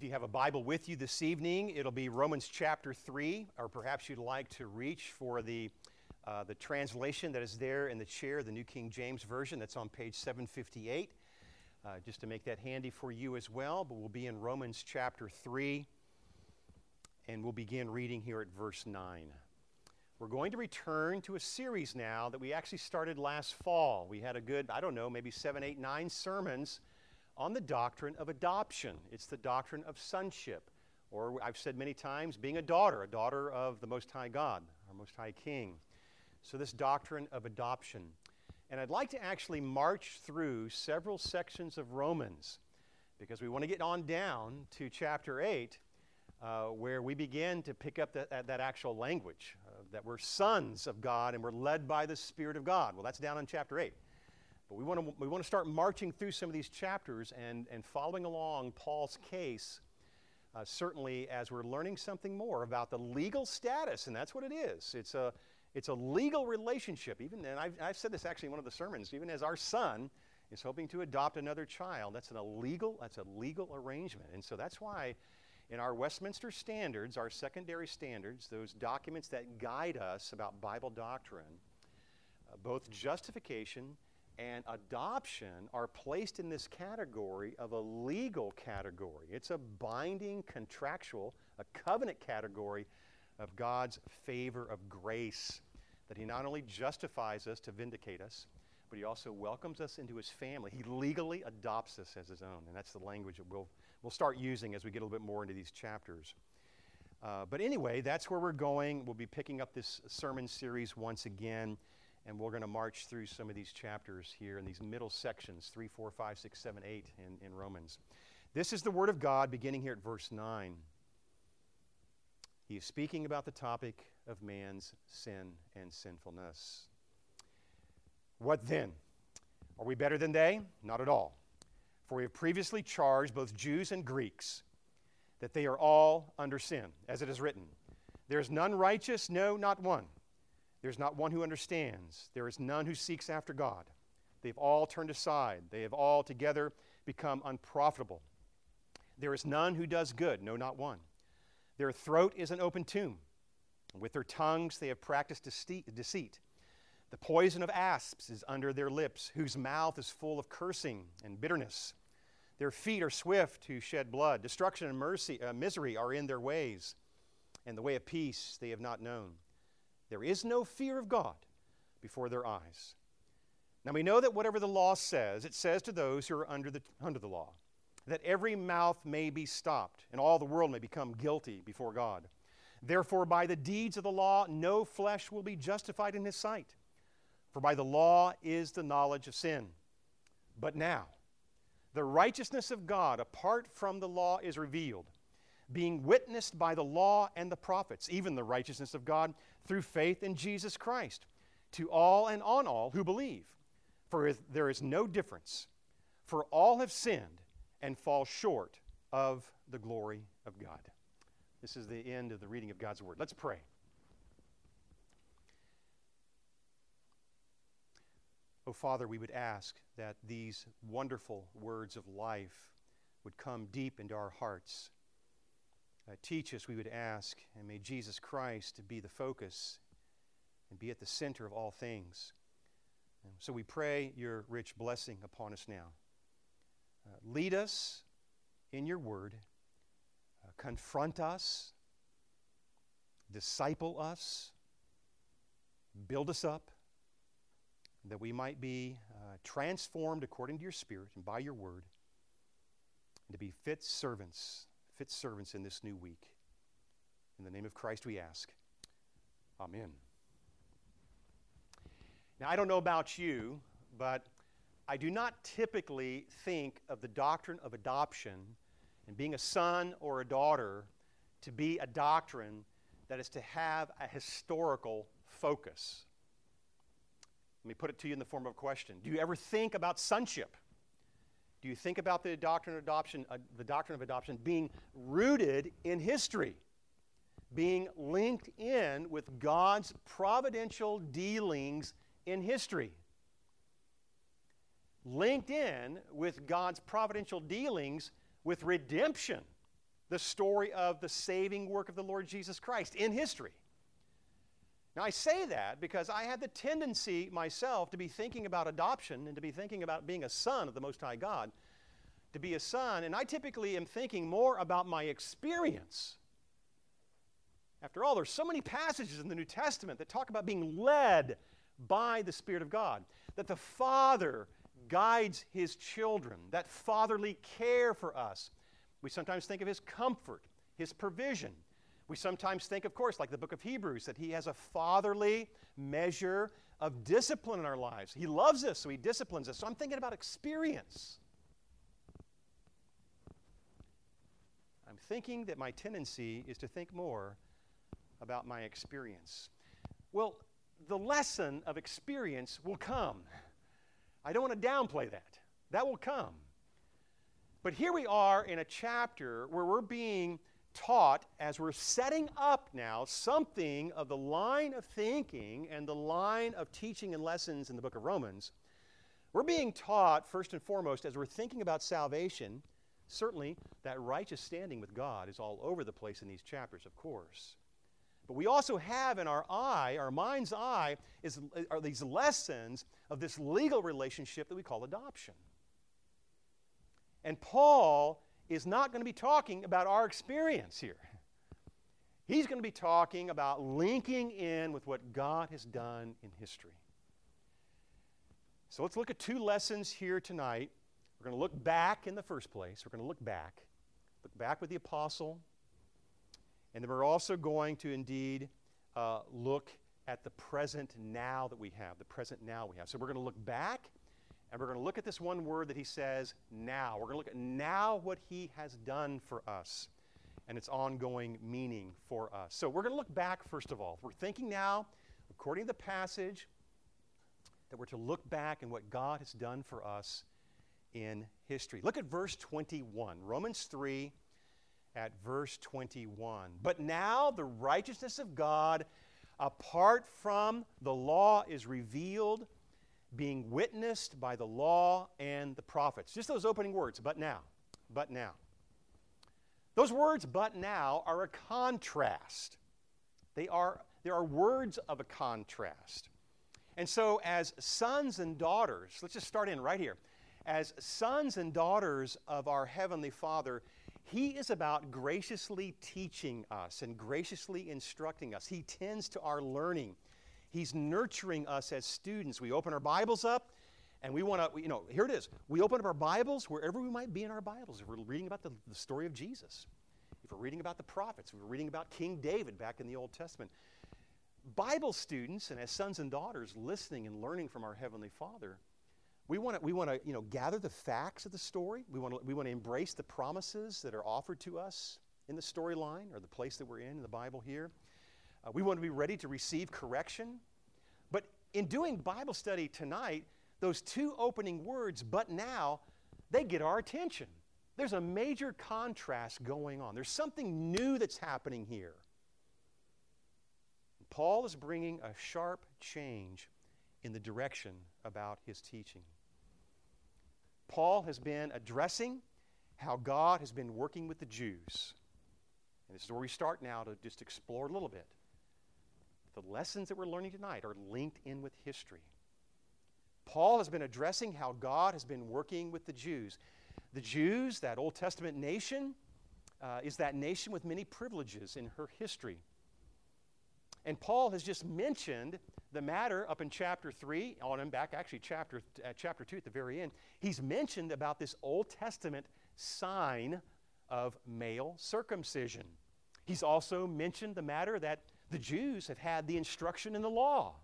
If you have a Bible with you this evening, it'll be Romans chapter 3, or perhaps you'd like to reach for the translation that is there in the chair, the New King James Version, that's on page 758, just to make that handy for you as well. But we'll be in Romans chapter 3, and we'll begin reading here at verse 9. We're going to return to a series now that we actually started last fall. We had a good, I don't know, maybe 7, 8, 9 sermons on the doctrine of adoption. It's the doctrine of sonship, or I've said many times, being a daughter of the Most High God, our Most High King. So this doctrine of adoption. And I'd like to actually march through several sections of Romans, because we want to get on down to chapter 8, where we begin to pick up that actual language, that we're sons of God and we're led by the Spirit of God. Well, that's down in chapter 8. But we want to start marching through some of these chapters and following along Paul's case, certainly as we're learning something more about the legal status, and that's what it is. It's a legal relationship. Even, and I've said this actually in one of the sermons, even as our son is hoping to adopt another child, that's a legal arrangement. And so that's why in our Westminster standards, our secondary standards, those documents that guide us about Bible doctrine, both justification and adoption are placed in this category of a legal category. It's a binding, contractual, a covenant category of God's favor of grace, that He not only justifies us to vindicate us, but He also welcomes us into His family. He legally adopts us as His own, and that's the language that we'll start using as we get a little bit more into these chapters. But anyway, that's where we're going. We'll be picking up this sermon series once again, and we're going to march through some of these chapters here in these middle sections, 3, 4, 5, 6, 7, 8 in Romans. This is the Word of God beginning here at verse 9. He is speaking about the topic of man's sin and sinfulness. What then? Are we better than they? Not at all. For we have previously charged both Jews and Greeks that they are all under sin, as it is written, "There is none righteous, no, not one. There is not one who understands. There is none who seeks after God. They have all turned aside. They have all together become unprofitable. There is none who does good, no, not one. Their throat is an open tomb. With their tongues they have practiced deceit. The poison of asps is under their lips, whose mouth is full of cursing and bitterness. Their feet are swift who shed blood. Destruction and misery are in their ways, and the way of peace they have not known. There is no fear of God before their eyes. Now we know that whatever the law says, it says to those who are under the law, that every mouth may be stopped, and all the world may become guilty before God. Therefore, by the deeds of the law, no flesh will be justified in His sight, for by the law is the knowledge of sin. But now, the righteousness of God apart from the law is revealed, being witnessed by the law and the prophets, even the righteousness of God through faith in Jesus Christ, to all and on all who believe. For there is no difference, for all have sinned and fall short of the glory of God." This is the end of the reading of God's Word. Let's pray. Oh, Father, we would ask that these wonderful words of life would come deep into our hearts. Teach us, we would ask, and may Jesus Christ be the focus and be at the center of all things. And so we pray your rich blessing upon us now. Lead us in your word. Confront us. Disciple us. Build us up, that we might be transformed according to your Spirit and by your Word, and to be fit servants in this new week. In the name of Christ we ask. Amen. Now, I don't know about you, but I do not typically think of the doctrine of adoption and being a son or a daughter to be a doctrine that is to have a historical focus. Let me put it to you in the form of a question. Do you ever think about sonship? Do you think about the doctrine of adoption, being rooted in history, being linked in with God's providential dealings in history? Linked in with God's providential dealings with redemption the story of the saving work of the Lord Jesus Christ in history. Now, I say that because I had the tendency myself to be thinking about adoption and to be thinking about being a son of the Most High God, to be a son, and I typically am thinking more about my experience. After all, there's so many passages in the New Testament that talk about being led by the Spirit of God, that the Father guides His children, that fatherly care for us. We sometimes think of His comfort, His provision. We sometimes think, of course, like the book of Hebrews, that He has a fatherly measure of discipline in our lives. He loves us, so He disciplines us. So I'm thinking about experience. I'm thinking that my tendency is to think more about my experience. Well, the lesson of experience will come. I don't want to downplay that. That will come. But here we are in a chapter where we're being taught, as we're setting up now something of the line of thinking and the line of teaching and lessons in the book of Romans, we're being taught first and foremost as we're thinking about salvation, certainly that righteous standing with God is all over the place in these chapters, of course. But we also have in our eye, our mind's eye, are these lessons of this legal relationship that we call adoption. And Paul is not going to be talking about our experience here. He's going to be talking about linking in with what God has done in history. So let's look at two lessons here tonight. We're going to look back in the first place. We're going to look back with the apostle. And then we're also going to indeed look at the present now that we have, the present now we have. So we're going to look back. And we're going to look at this one word that he says, now. We're going to look at now what he has done for us and its ongoing meaning for us. So we're going to look back, first of all. We're thinking now, according to the passage, that we're to look back and what God has done for us in history. Look at verse 21, Romans 3 at verse 21. But now the righteousness of God, apart from the law, is revealed, being witnessed by the law and the prophets. Just those opening words, but now, but now. Those words, but now, are a contrast. There are words of a contrast. And so as sons and daughters, let's just start in right here. As sons and daughters of our Heavenly Father, He is about graciously teaching us and graciously instructing us. He tends to our learning. He's nurturing us as students. We open our Bibles up, and we want to, here it is. We open up our Bibles wherever we might be in our Bibles. If we're reading about the story of Jesus, if we're reading about the prophets, if we're reading about King David back in the Old Testament. Bible students, and as sons and daughters listening and learning from our Heavenly Father, we want to gather the facts of the story. We want to embrace the promises that are offered to us in the storyline or the place that we're in the Bible here. We want to be ready to receive correction. But in doing Bible study tonight, those two opening words, but now, they get our attention. There's a major contrast going on. There's something new that's happening here. Paul is bringing a sharp change in the direction about his teaching. Paul has been addressing how God has been working with the Jews. And this is where we start now to just explore a little bit. The lessons that we're learning tonight are linked in with history. Paul has been addressing how God has been working with the Jews. The Jews, that Old Testament nation, is that nation with many privileges in her history. And Paul has just mentioned the matter up in chapter 3, on and back, actually chapter 2 at the very end. He's mentioned about this Old Testament sign of male circumcision. He's also mentioned the matter that the Jews have had the instruction in the law.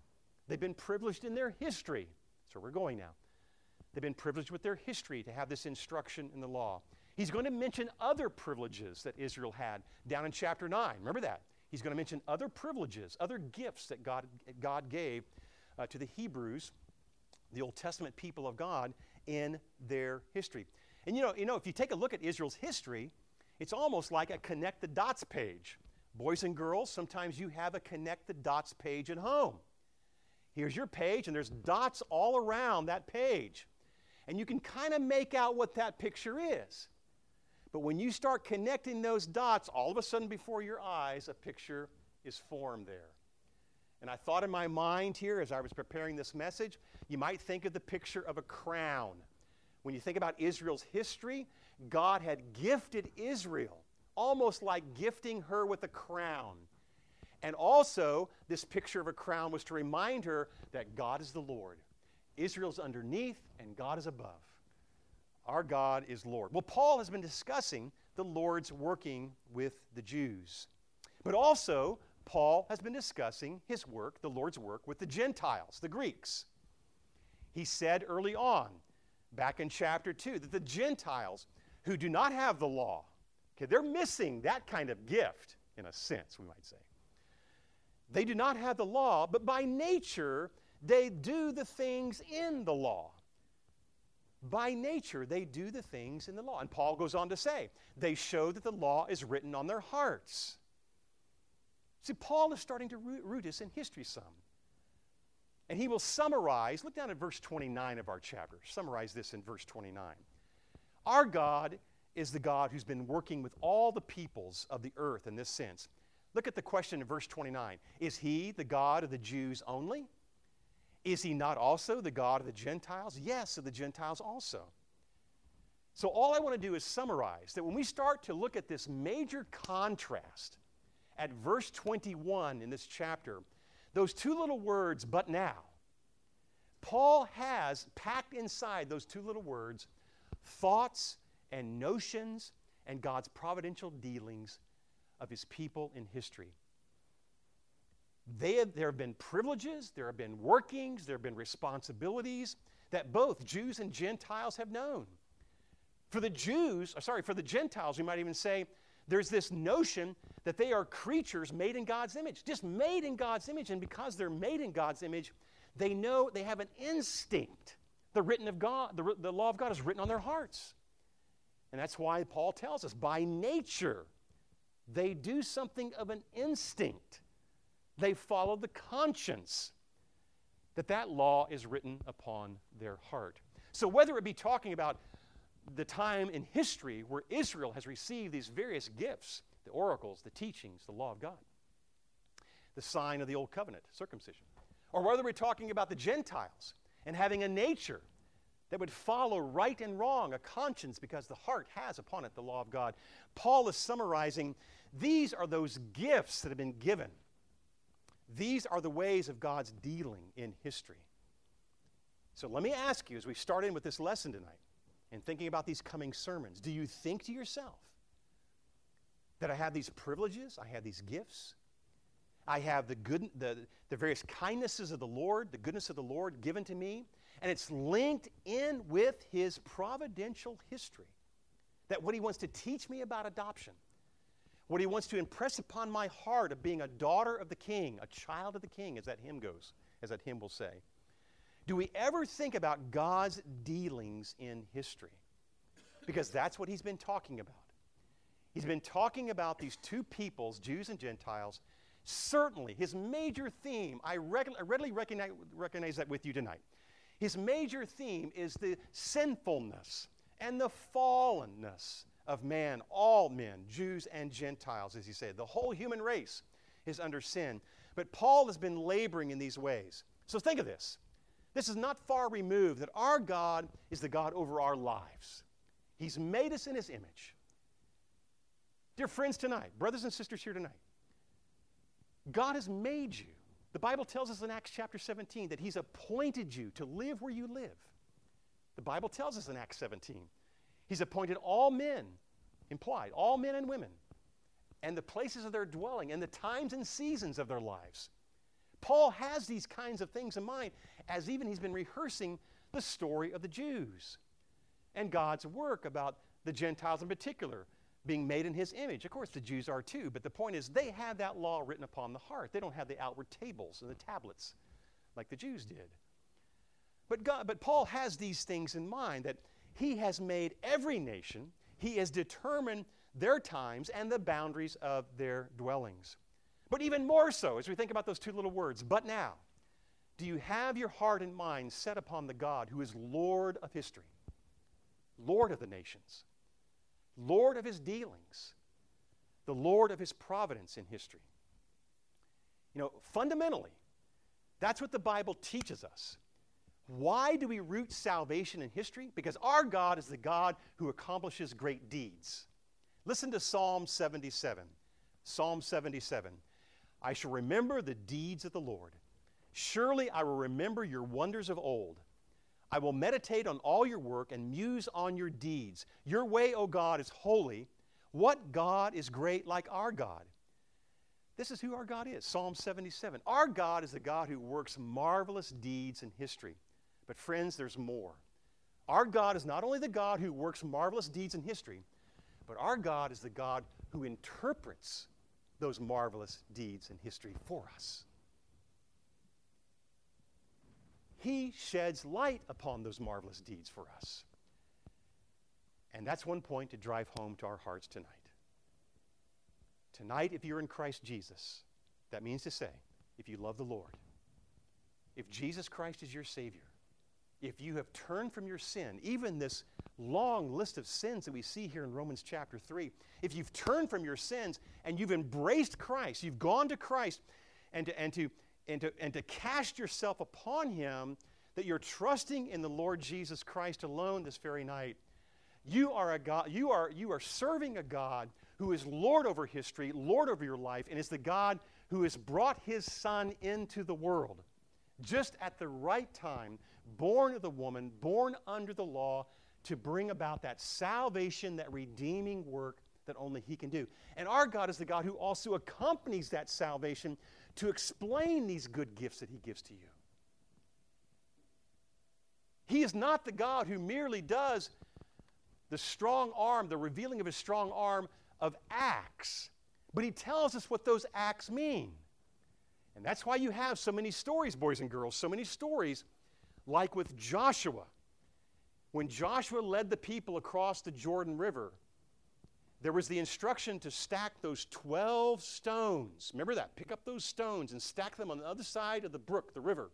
They've been privileged in their history. That's where we're going now. They've been privileged with their history to have this instruction in the law. He's going to mention other privileges that Israel had down in chapter 9. Remember that. He's going to mention other privileges, other gifts that God gave to the Hebrews, the Old Testament people of God, in their history. And if you take a look at Israel's history, it's almost like a connect the dots page. Boys and girls, sometimes you have a connect the dots page at home. Here's your page, and there's dots all around that page. And you can kind of make out what that picture is. But when you start connecting those dots, all of a sudden before your eyes, a picture is formed there. And I thought in my mind here as I was preparing this message, you might think of the picture of a crown. When you think about Israel's history, God had gifted Israel, almost like gifting her with a crown. And also, this picture of a crown was to remind her that God is the Lord. Israel's underneath and God is above. Our God is Lord. Well, Paul has been discussing the Lord's working with the Jews. But also, Paul has been discussing his work, the Lord's work, with the Gentiles, the Greeks. He said early on, back in chapter 2, that the Gentiles who do not have the law, okay, they're missing that kind of gift, in a sense, we might say. They do not have the law, but by nature, they do the things in the law. By nature, they do the things in the law. And Paul goes on to say, they show that the law is written on their hearts. See, Paul is starting to root us in history some. And he will summarize, look down at verse 29 of our chapter. Summarize this in verse 29. Our God is the God who's been working with all the peoples of the earth in this sense. Look at the question in verse 29. Is he the God of the Jews only? Is he not also the God of the Gentiles? Yes, of the Gentiles also. So all I want to do is summarize that when we start to look at this major contrast at verse 21 in this chapter, those two little words, but now, Paul has packed inside those two little words, thoughts and notions and God's providential dealings of his people in history. There have been privileges, there have been workings, there have been responsibilities that both Jews and Gentiles have known. For the Gentiles, we might even say, there's this notion that they are creatures made in God's image, just made in God's image. And because they're made in God's image, they know they have an instinct. The law of God is written on their hearts. And that's why Paul tells us, by nature, they do something of an instinct. They follow the conscience that law is written upon their heart. So whether it be talking about the time in history where Israel has received these various gifts, the oracles, the teachings, the law of God, the sign of the old covenant, circumcision, or whether we're talking about the Gentiles and having a nature that would follow right and wrong, a conscience because the heart has upon it the law of God, Paul is summarizing these are those gifts that have been given. These are the ways of God's dealing in history. So let me ask you, as we start in with this lesson tonight and thinking about these coming sermons, do you think to yourself that I have these privileges, I have these gifts, I have the various kindnesses of the Lord, the goodness of the Lord given to me, and it's linked in with his providential history, that what he wants to teach me about adoption, what he wants to impress upon my heart of being a daughter of the King, a child of the King, as that hymn will say. Do we ever think about God's dealings in history? Because that's what he's been talking about. He's been talking about these two peoples, Jews and Gentiles. Certainly, his major theme, I readily recognize that with you tonight. His major theme is the sinfulness and the fallenness of man, all men, Jews and Gentiles, as he said. The whole human race is under sin. But Paul has been laboring in these ways. So think of this. This is not far removed that our God is the God over our lives. He's made us in his image. Dear friends tonight, brothers and sisters here tonight, God has made you. The Bible tells us in Acts chapter 17 that he's appointed you to live where you live. The Bible tells us in Acts 17, he's appointed all men, implied, all men and women, and the places of their dwelling, and the times and seasons of their lives. Paul has these kinds of things in mind, as even he's been rehearsing the story of the Jews and God's work about the Gentiles in particular being made in his image. Of course, the Jews are too, but the point is they have that law written upon the heart. They don't have the outward tables and the tablets like the Jews did. But Paul has these things in mind, that he has made every nation. He has determined their times and the boundaries of their dwellings. But even more so, as we think about those two little words, but now, do you have your heart and mind set upon the God who is Lord of history, Lord of the nations, Lord of his dealings, the Lord of his providence in history. You know, fundamentally, that's what the Bible teaches us. Why do we root salvation in history? Because our God is the God who accomplishes great deeds. Listen to Psalm 77. Psalm 77. I shall remember the deeds of the Lord. Surely I will remember your wonders of old. I will meditate on all your work and muse on your deeds. Your way, O God, is holy. What God is great like our God? This is who our God is, Psalm 77. Our God is the God who works marvelous deeds in history. But friends, there's more. Our God is not only the God who works marvelous deeds in history, but our God is the God who interprets those marvelous deeds in history for us. He sheds light upon those marvelous deeds for us. And that's one point to drive home to our hearts tonight. Tonight, if you're in Christ Jesus, that means to say, if you love the Lord, if Jesus Christ is your Savior, if you have turned from your sin, even this long list of sins that we see here in Romans chapter 3, if you've turned from your sins and you've embraced Christ, you've gone to Christ and to cast yourself upon him, that you're trusting in the Lord Jesus Christ alone this very night, you are serving a God who is Lord over history, Lord over your life, and is the God who has brought his Son into the world just at the right time, born of the woman, born under the law, to bring about that salvation, that redeeming work that only he can do. And our God is the God who also accompanies that salvation to explain these good gifts that he gives to you. He is not the God who merely does the strong arm, the revealing of his strong arm of acts, but he tells us what those acts mean. And that's why you have so many stories, boys and girls, so many stories like with Joshua. When Joshua led the people across the Jordan River, there was the instruction to stack those 12 stones. Remember that. Pick up those stones and stack them on the other side of the brook, the river.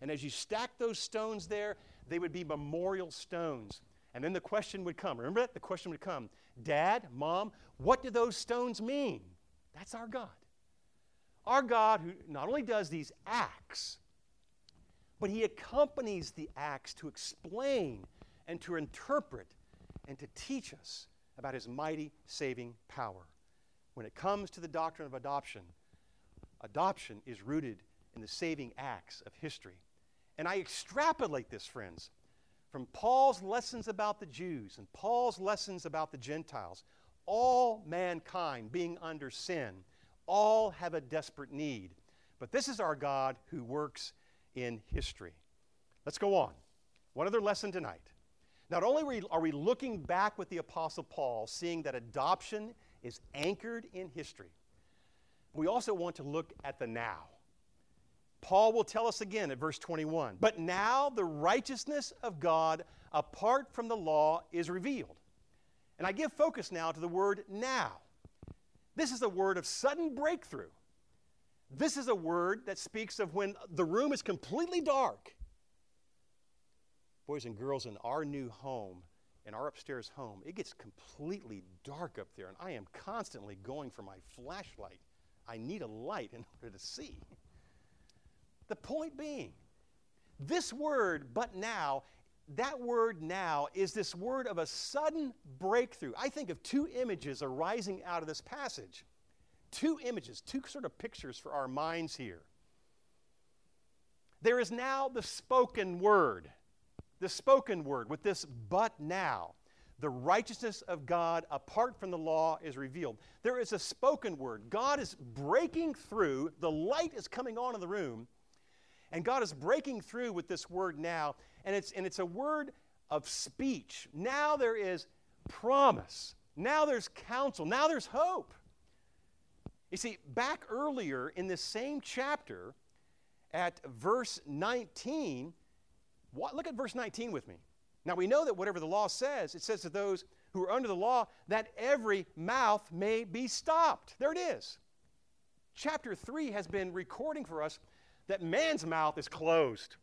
And as you stack those stones there, they would be memorial stones. And then the question would come. Remember that? The question would come. Dad, Mom, what do those stones mean? That's our God. Our God who not only does these acts, but he accompanies the acts to explain and to interpret and to teach us about his mighty saving power. When it comes to the doctrine of adoption, adoption is rooted in the saving acts of history. And I extrapolate this, friends, from Paul's lessons about the Jews and Paul's lessons about the Gentiles. All mankind being under sin, all have a desperate need. But this is our God who works in history. Let's go on. One other lesson tonight. Not only are we looking back with the Apostle Paul, seeing that adoption is anchored in history, we also want to look at the now. Paul will tell us again at verse 21, but now the righteousness of God apart from the law is revealed. And I give focus now to the word now. This is a word of sudden breakthrough. This is a word that speaks of when the room is completely dark. Boys and girls, in our new home, in our upstairs home, it gets completely dark up there, and I am constantly going for my flashlight. I need a light in order to see. The point being, this word, but now, that word now is this word of a sudden breakthrough. I think of two images arising out of this passage. Two images, two sort of pictures for our minds here. There is now the spoken word. The spoken word with this but now. The righteousness of God apart from the law is revealed. There is a spoken word. God is breaking through. The light is coming on in the room. And God is breaking through with this word now, and it's a word of speech. Now there is promise. Now there's counsel. Now there's hope. You see, back earlier in this same chapter at verse 19, look at verse 19 with me. Now we know that whatever the law says, it says to those who are under the law that every mouth may be stopped. There it is. Chapter 3 has been recording for us that man's mouth is closed.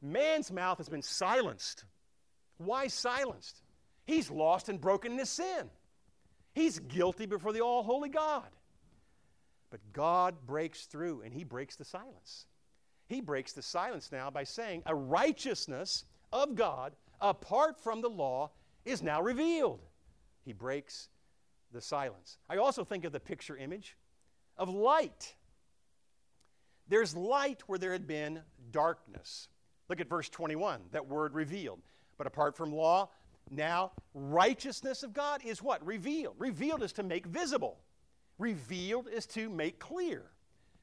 Man's mouth has been silenced. Why silenced? He's lost and broken in his sin. He's guilty before the all-holy God. But God breaks through, and he breaks the silence. He breaks the silence now by saying, a righteousness of God apart from the law is now revealed. He breaks the silence. I also think of the picture image of light. There's light where there had been darkness. Look at verse 21, that word revealed. But apart from law, now righteousness of God is what? Revealed. Revealed is to make visible. Revealed is to make clear.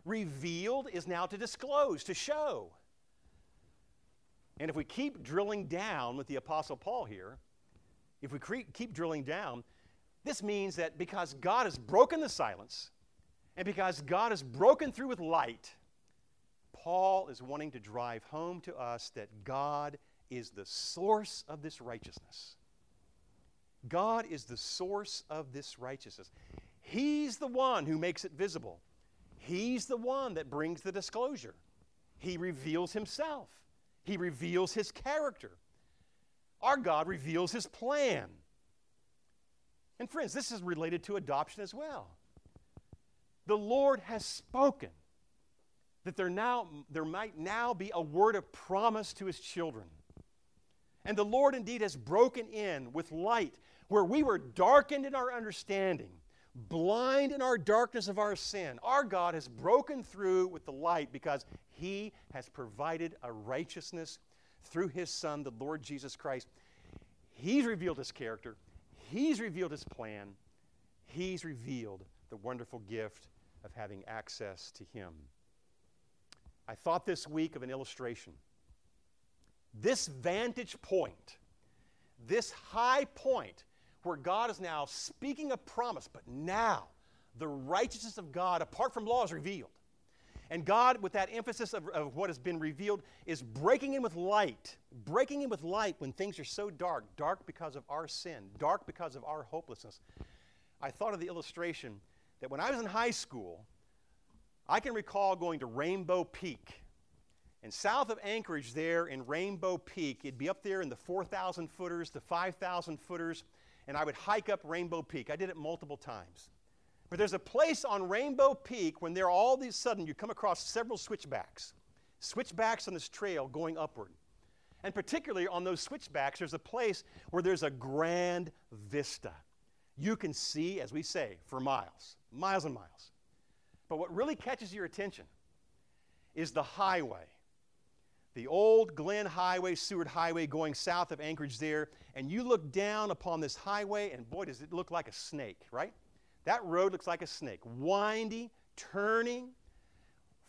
Revealed is now to disclose, to show. And if we keep drilling down with the Apostle Paul here, if we keep drilling down, this means that because God has broken the silence, and because God has broken through with light, Paul is wanting to drive home to us that God is the source of this righteousness. God is the source of this righteousness. He's the one who makes it visible. He's the one that brings the disclosure. He reveals himself. He reveals his character. Our God reveals his plan. And friends, this is related to adoption as well. The Lord has spoken that there might now be a word of promise to his children. And the Lord indeed has broken in with light where we were darkened in our understanding, blind in our darkness of our sin. Our God has broken through with the light because he has provided a righteousness through his Son, the Lord Jesus Christ. He's revealed his character. He's revealed his plan. He's revealed the wonderful gift of having access to him. I thought this week of an illustration. This vantage point, this high point where God is now speaking a promise, but now the righteousness of God apart from law is revealed. And God, with that emphasis of what has been revealed, is breaking in with light when things are so dark, dark because of our sin, dark because of our hopelessness. I thought of the illustration that when I was in high school, I can recall going to Rainbow Peak. And south of Anchorage there in Rainbow Peak, it'd be up there in the 4,000 footers, the 5,000 footers, and I would hike up Rainbow Peak. I did it multiple times. But there's a place on Rainbow Peak when there all of a sudden you come across several switchbacks on this trail going upward. And particularly on those switchbacks, there's a place where there's a grand vista. You can see, as we say, for miles, miles and miles. But what really catches your attention is the highway, the old Glenn Highway, Seward Highway going south of Anchorage there. And you look down upon this highway, and boy, does it look like a snake, right? That road looks like a snake, windy, turning.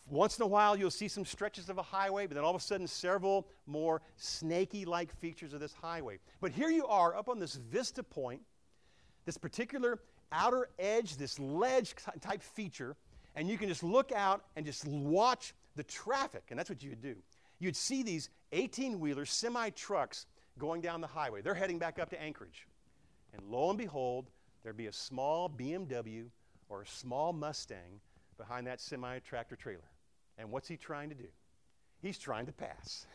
Once in a while, you'll see some stretches of a highway, but then all of a sudden, several more snaky-like features of this highway. But here you are up on this vista point, this particular outer edge, this ledge-type feature, and you can just look out and just watch the traffic, and that's what you would do. You'd see these 18-wheelers, semi-trucks going down the highway. They're heading back up to Anchorage, and lo and behold, there'd be a small BMW or a small Mustang behind that semi-tractor trailer. And what's he trying to do? He's trying to pass.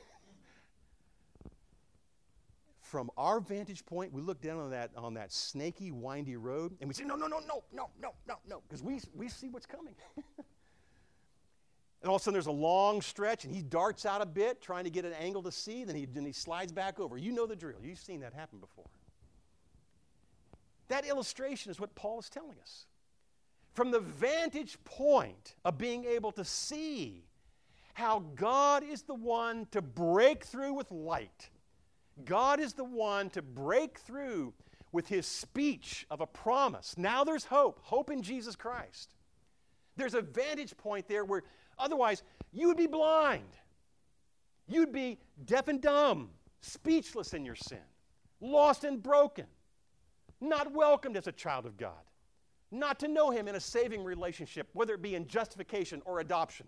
From our vantage point, we look down on that snaky, windy road, and we say, no, because we see what's coming. And all of a sudden, there's a long stretch, and he darts out a bit, trying to get an angle to see, then he slides back over. You know the drill. You've seen that happen before. That illustration is what Paul is telling us. From the vantage point of being able to see how God is the one to break through with light, God is the one to break through with his speech of a promise. Now there's hope, hope in Jesus Christ. There's a vantage point there where otherwise you would be blind. You'd be deaf and dumb, speechless in your sin, lost and broken. Not welcomed as a child of God, not to know him in a saving relationship, whether it be in justification or adoption.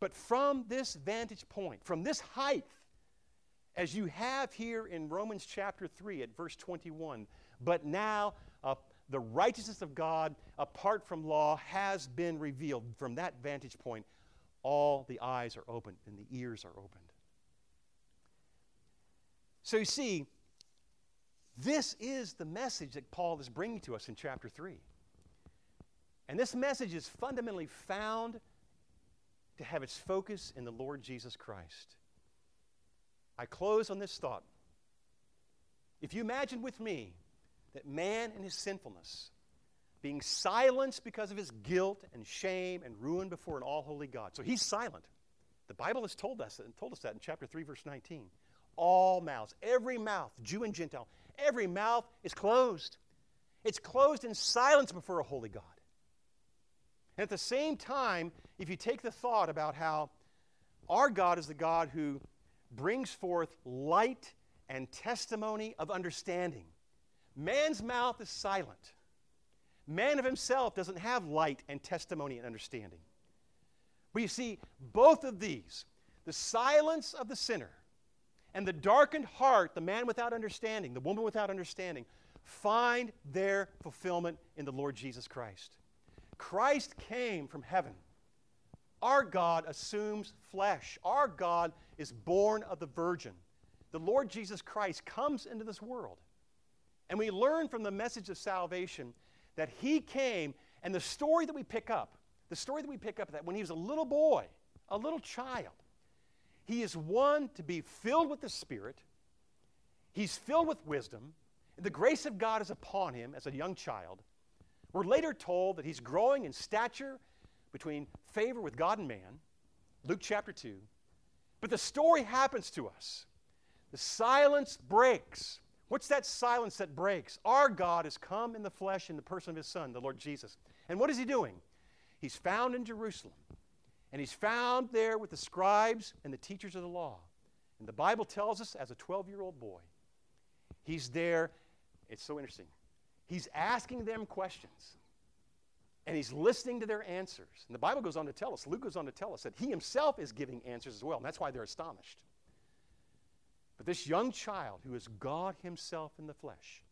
But from this vantage point, from this height, as you have here in Romans chapter 3 at verse 21, but now the righteousness of God apart from law has been revealed. From that vantage point, all the eyes are opened and the ears are opened. So you see, This is the message that Paul is bringing to us in chapter 3. And this message is fundamentally found to have its focus in the Lord Jesus Christ. I close on this thought. If you imagine with me that man in his sinfulness, being silenced because of his guilt and shame and ruin before an all-holy God. So he's silent. The Bible has told us that in chapter 3, verse 19. All mouths, every mouth, Jew and Gentile, every mouth is closed. It's closed in silence before a holy God. And at the same time, if you take the thought about how our God is the God who brings forth light and testimony of understanding, man's mouth is silent. Man of himself doesn't have light and testimony and understanding. But you see, both of these, the silence of the sinner and the darkened heart, the man without understanding, the woman without understanding, find their fulfillment in the Lord Jesus Christ. Christ came from heaven. Our God assumes flesh. Our God is born of the Virgin. The Lord Jesus Christ comes into this world. And we learn from the message of salvation that he came, and the story that we pick up that when he was a little boy, a little child, he is one to be filled with the Spirit. He's filled with wisdom. The grace of God is upon him as a young child. We're later told that he's growing in stature between favor with God and man, Luke chapter 2. But the story happens to us. The silence breaks. What's that silence that breaks? Our God has come in the flesh in the person of his Son, the Lord Jesus. And what is he doing? He's found in Jerusalem. And he's found there with the scribes and the teachers of the law. And the Bible tells us as a 12-year-old boy, he's there. It's so interesting. He's asking them questions. And he's listening to their answers. And the Bible goes on to tell us, Luke goes on to tell us that he himself is giving answers as well. And that's why they're astonished. But this young child who is God himself in the flesh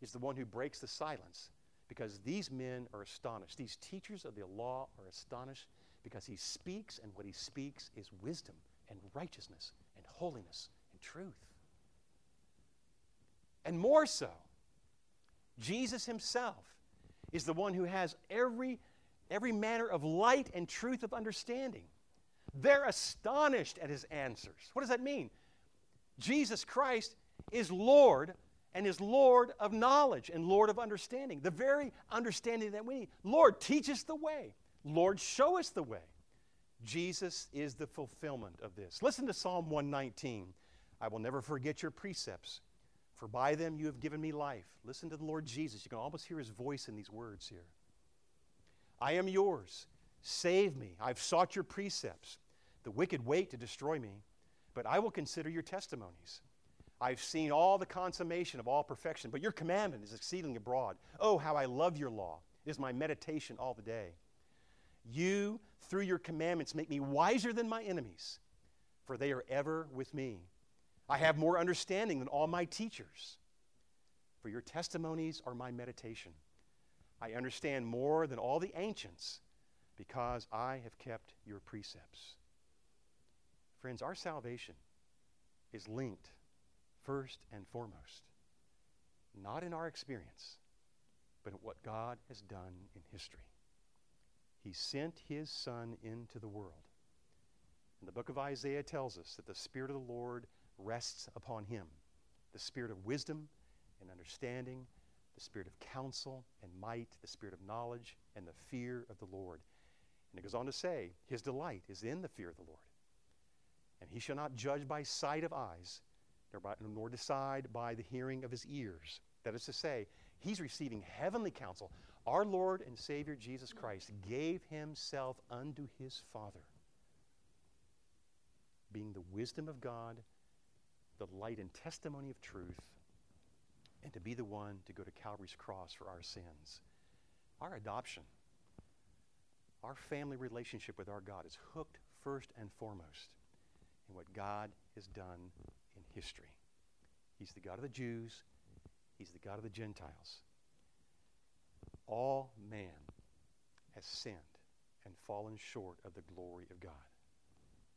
is the one who breaks the silence because these men are astonished. These teachers of the law are astonished. Because he speaks, and what he speaks is wisdom and righteousness and holiness and truth. And more so, Jesus himself is the one who has every manner of light and truth of understanding. They're astonished at his answers. What does that mean? Jesus Christ is Lord, and is Lord of knowledge and Lord of understanding, the very understanding that we need. Lord, teach us the way. Lord, show us the way. Jesus is the fulfillment of this. Listen to Psalm 119. I will never forget your precepts, for by them you have given me life. Listen to the Lord Jesus. You can almost hear his voice in these words here. I am yours. Save me. I've sought your precepts. The wicked wait to destroy me, but I will consider your testimonies. I've seen all the consummation of all perfection, but your commandment is exceedingly broad. Oh, how I love your law. It is my meditation all the day. You, through your commandments, make me wiser than my enemies, for they are ever with me. I have more understanding than all my teachers, for your testimonies are my meditation. I understand more than all the ancients, because I have kept your precepts. Friends, our salvation is linked first and foremost, not in our experience, but in what God has done in history. He sent his Son into the world. And the book of Isaiah tells us that the Spirit of the Lord rests upon him, the Spirit of wisdom and understanding, the Spirit of counsel and might, the Spirit of knowledge and the fear of the Lord. And it goes on to say, his delight is in the fear of the Lord. And he shall not judge by sight of eyes, nor decide by the hearing of his ears. That is to say, he's receiving heavenly counsel. Our Lord and Savior Jesus Christ gave himself unto his Father, being the wisdom of God, the light and testimony of truth, and to be the one to go to Calvary's cross for our sins. Our adoption, our family relationship with our God is hooked first and foremost in what God has done in history. He's the God of the Jews. He's the God of the Gentiles. All man has sinned and fallen short of the glory of God.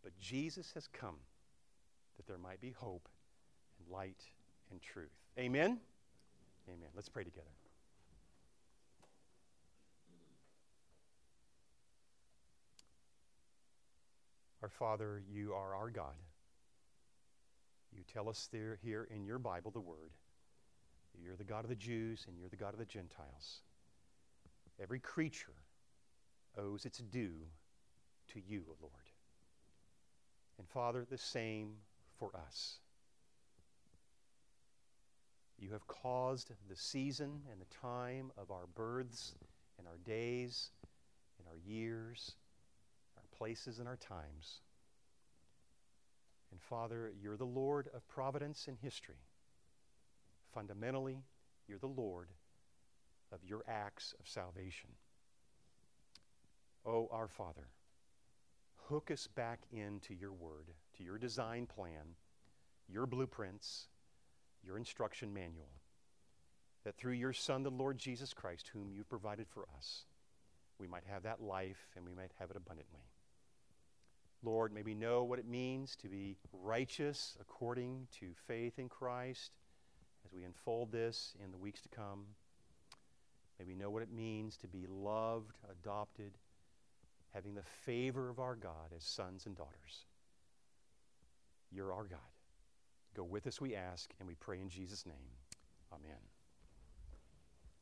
But Jesus has come that there might be hope and light and truth. Amen? Amen. Let's pray together. Our Father, you are our God. You tell us there, here in your Bible, the Word, you're the God of the Jews and you're the God of the Gentiles. Every creature owes its due to you, O Lord. And Father, the same for us. You have caused the season and the time of our births and our days and our years, our places and our times. And Father, you're the Lord of providence and history. Fundamentally, you're the Lord of your acts of salvation. Oh, our Father, hook us back into your word, to your design plan, your blueprints, your instruction manual, that through your Son, the Lord Jesus Christ, whom you provided for us, we might have that life and we might have it abundantly. Lord, may we know what it means to be righteous according to faith in Christ as we unfold this in the weeks to come. May we know what it means to be loved, adopted, having the favor of our God as sons and daughters. You're our God. Go with us, we ask, and we pray in Jesus' name. Amen.